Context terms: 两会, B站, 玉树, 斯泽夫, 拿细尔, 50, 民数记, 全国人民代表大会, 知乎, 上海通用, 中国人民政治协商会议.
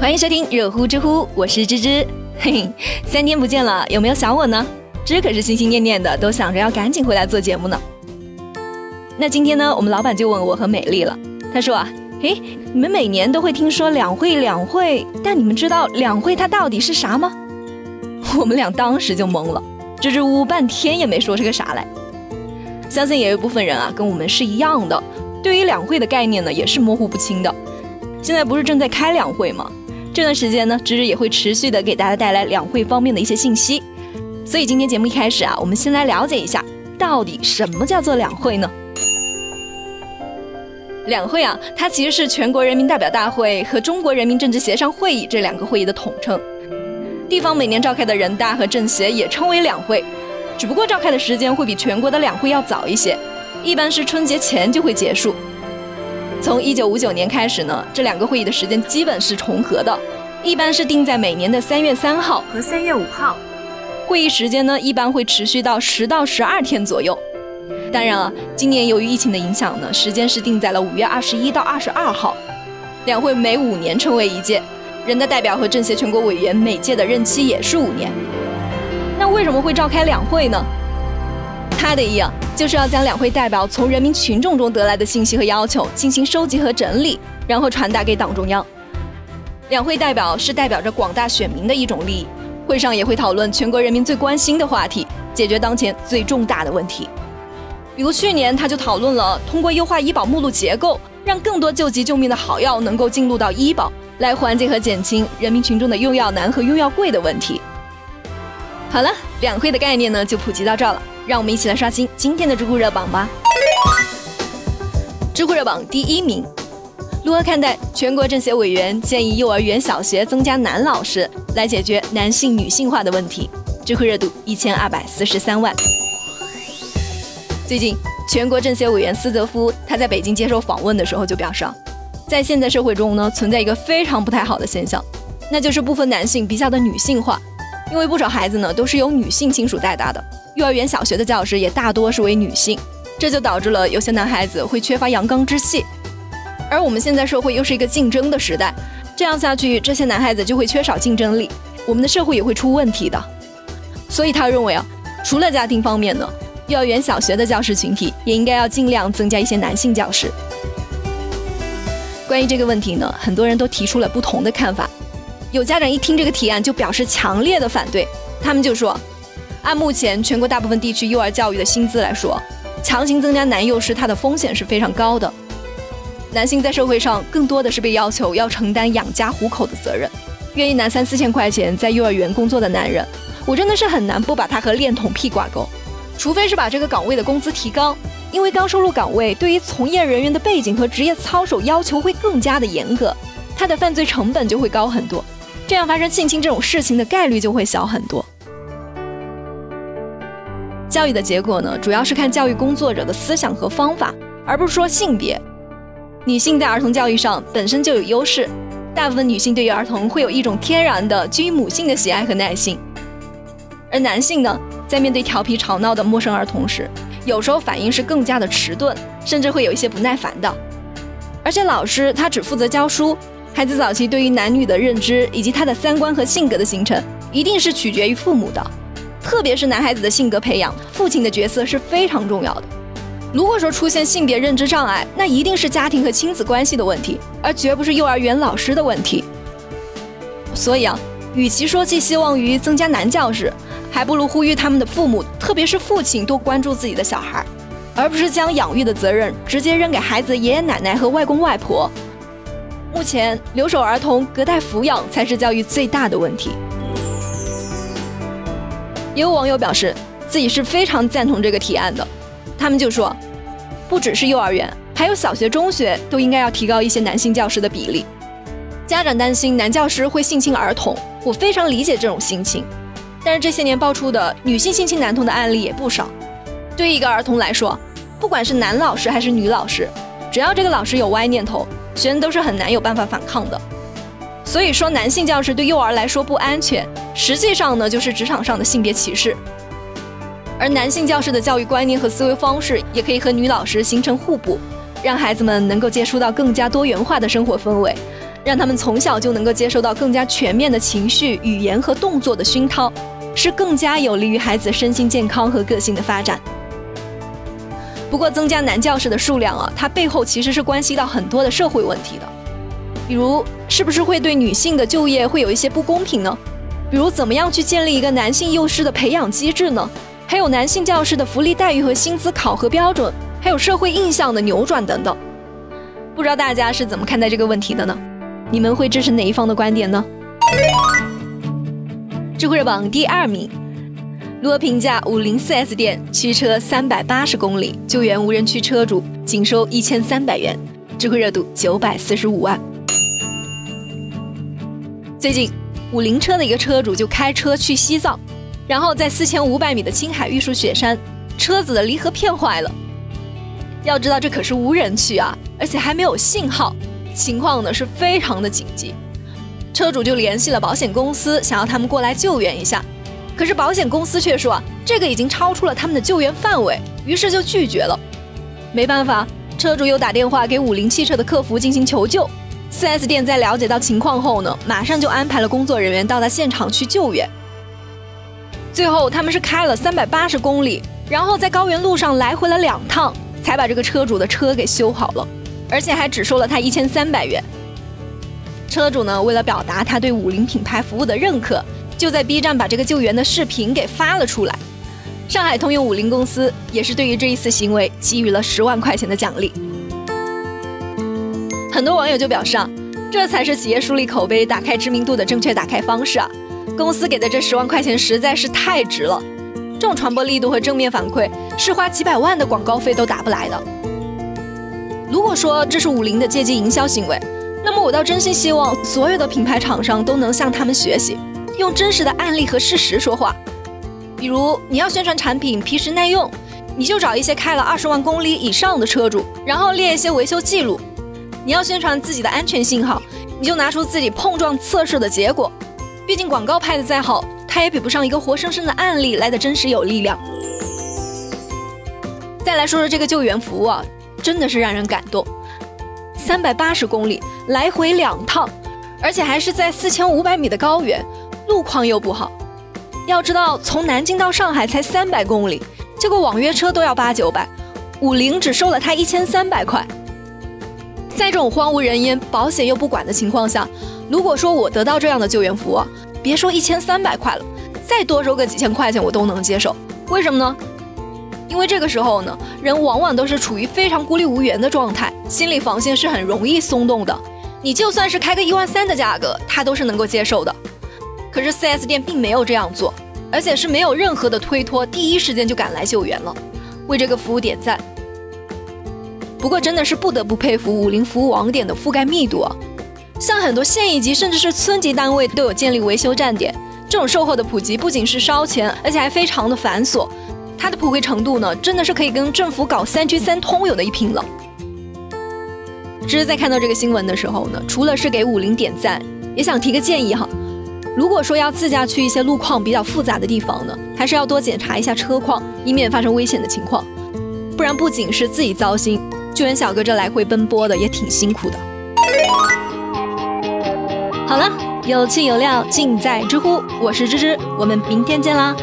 欢迎收听热乎知乎，我是芝芝。嘿，3天不见了，有没有想我呢？芝可是心心念念的，都想着要赶紧回来做节目呢。那今天呢，我们老板就问我和美丽了，他说啊，诶，你们每年都会听说两会，但你们知道两会它到底是啥吗？我们俩当时就懵了，支支吾吾半天也没说是个啥来。相信也有一部分人啊，跟我们是一样的，对于两会的概念呢，也是模糊不清的。现在不是正在开两会吗？这段时间呢，芝芝也会持续的给大家带来两会方面的一些信息。所以今天节目一开始啊，我们先来了解一下，到底什么叫做两会呢？两会啊，它其实是全国人民代表大会和中国人民政治协商会议这两个会议的统称。地方每年召开的人大和政协也称为两会，只不过召开的时间会比全国的两会要早一些，一般是春节前就会结束。从1959年开始呢，这两个会议的时间基本是重合的，一般是定在每年的3月3号和3月5号。会议时间呢，一般会持续到10到12天左右。当然啊，今年由于疫情的影响呢，时间是定在了5月21到22号。两会每5年称为一届，人大代表和政协全国委员每届的任期也是5年。那为什么会召开两会呢？它的意义啊，就是要将两会代表从人民群众中得来的信息和要求进行收集和整理，然后传达给党中央。两会代表是代表着广大选民的一种利益，会上也会讨论全国人民最关心的话题，解决当前最重大的问题。比如去年他就讨论了通过优化医保目录结构，让更多救急救命的好药能够进入到医保，来缓解和减轻人民群众的用药难和用药贵的问题。好了，两会的概念呢就普及到这了，让我们一起来刷新今天的知乎热榜吧。知乎热榜第1名，如何看待全国政协委员建议幼儿园小学增加男老师来解决男性女性化的问题？知乎热度1243万。最近全国政协委员斯泽夫他在北京接受访问的时候就表示，在现在社会中呢，存在一个非常不太好的现象，那就是部分男性比较的女性化，因为不少孩子呢都是由女性亲属带大的，幼儿园小学的教师也大多是为女性，这就导致了有些男孩子会缺乏阳刚之气。而我们现在社会又是一个竞争的时代，这样下去这些男孩子就会缺少竞争力，我们的社会也会出问题的。所以他认为啊，除了家庭方面呢，幼儿园小学的教师群体也应该要尽量增加一些男性教师。关于这个问题呢，很多人都提出了不同的看法。有家长一听这个提案就表示强烈的反对，他们就说，按目前全国大部分地区幼儿教育的薪资来说，强行增加男幼师它的风险是非常高的。男性在社会上更多的是被要求要承担养家糊口的责任，月拿3、4千块钱在幼儿园工作的男人，我真的是很难不把他和恋童癖挂钩，除非是把这个岗位的工资提高，因为高收入岗位对于从业人员的背景和职业操守要求会更加的严格，他的犯罪成本就会高很多，这样发生性侵这种事情的概率就会小很多。教育的结果呢，主要是看教育工作者的思想和方法，而不是说性别。女性在儿童教育上本身就有优势，大部分女性对于儿童会有一种天然的基于母性的喜爱和耐心。而男性呢，在面对调皮吵闹的陌生儿童时，有时候反应是更加的迟钝，甚至会有一些不耐烦的。而且老师他只负责教书，孩子早期对于男女的认知以及他的三观和性格的形成一定是取决于父母的，特别是男孩子的性格培养，父亲的角色是非常重要的。如果说出现性别认知障碍，那一定是家庭和亲子关系的问题，而绝不是幼儿园老师的问题。所以啊，与其说寄希望于增加男教师，还不如呼吁他们的父母，特别是父亲多关注自己的小孩，而不是将养育的责任直接扔给孩子爷爷奶奶和外公外婆。目前留守儿童隔代抚养才是教育最大的问题。也有网友表示自己是非常赞同这个提案的，他们就说，不只是幼儿园，还有小学中学都应该要提高一些男性教师的比例。家长担心男教师会性侵儿童，我非常理解这种心情，但是这些年爆出的女性性侵男童的案例也不少。对于一个儿童来说，不管是男老师还是女老师，只要这个老师有歪念头，学生都是很难有办法反抗的。所以说男性教师对幼儿来说不安全，实际上呢就是职场上的性别歧视。而男性教师的教育观念和思维方式也可以和女老师形成互补，让孩子们能够接触到更加多元化的生活氛围，让他们从小就能够接受到更加全面的情绪、语言和动作的熏陶，是更加有利于孩子身心健康和个性的发展。不过增加男教师的数量啊，它背后其实是关系到很多的社会问题的，比如是不是会对女性的就业会有一些不公平呢？比如怎么样去建立一个男性幼师的培养机制呢？还有男性教师的福利待遇和薪资考核标准，还有社会印象的扭转等等。不知道大家是怎么看待这个问题的呢？你们会支持哪一方的观点呢？智慧榜第2名，罗评价504S 店驱车380公里救援无人区车主，仅收1300元，智慧热度945万。最近50车的一个车主就开车去西藏，然后在4500米的青海玉树雪山，车子的离合片坏了。要知道这可是无人区啊，而且还没有信号，情况呢是非常的紧急。车主就联系了保险公司，想要他们过来救援一下，可是保险公司却说这个已经超出了他们的救援范围，于是就拒绝了。没办法，车主又打电话给50汽车的客服进行求救。4S 店在了解到情况后呢，马上就安排了工作人员到达现场去救援。最后他们是开了380公里，然后在高原路上来回了2趟，才把这个车主的车给修好了，而且还只收了他1300元。车主呢，为了表达他对50品牌服务的认可，就在 B 站把这个救援的视频给发了出来。上海通用50公司也是对于这一次行为给予了10万块钱的奖励。很多网友就表示这才是企业树立口碑、打开知名度的正确打开方式啊！公司给的这10万块钱实在是太值了，这种传播力度和正面反馈是花几百万的广告费都打不来的。如果说这是50的借机营销行为，那么我倒真心希望所有的品牌厂商都能向他们学习，用真实的案例和事实说话。比如你要宣传产品皮实耐用，你就找一些开了20万公里以上的车主，然后列一些维修记录。你要宣传自己的安全信号，你就拿出自己碰撞测试的结果。毕竟广告拍得再好，它也比不上一个活生生的案例来的真实有力量。再来说说这个救援服务啊，真的是让人感动。380公里来回2趟，而且还是在4500米的高原，路况又不好。要知道从南京到上海才300公里，结果网约车都要800-900，50只收了他1300块。在这种荒无人烟、保险又不管的情况下，如果说我得到这样的救援服务，别说1300块了，再多收个几千块钱我都能接受。为什么呢？因为这个时候呢，人往往都是处于非常孤立无援的状态，心理防线是很容易松动的。你就算是开个13000的价格，他都是能够接受的。可是 4S 店并没有这样做，而且是没有任何的推脱，第一时间就赶来救援了，为这个服务点赞。不过真的是不得不佩服50服务网点的覆盖密度啊！像很多县一级甚至是村级单位都有建立维修站点，这种售后的普及不仅是烧钱，而且还非常的繁琐，它的普惠程度呢，真的是可以跟政府搞3G3通有的一拼了。只是在看到这个新闻的时候呢，除了是给50点赞，也想提个建议哈，如果说要自驾去一些路况比较复杂的地方呢，还是要多检查一下车况，以免发生危险的情况，不然不仅是自己糟心，救援小哥这来回奔波的也挺辛苦的。好了，有趣有料尽在知乎，我是芝芝，我们明天见啦。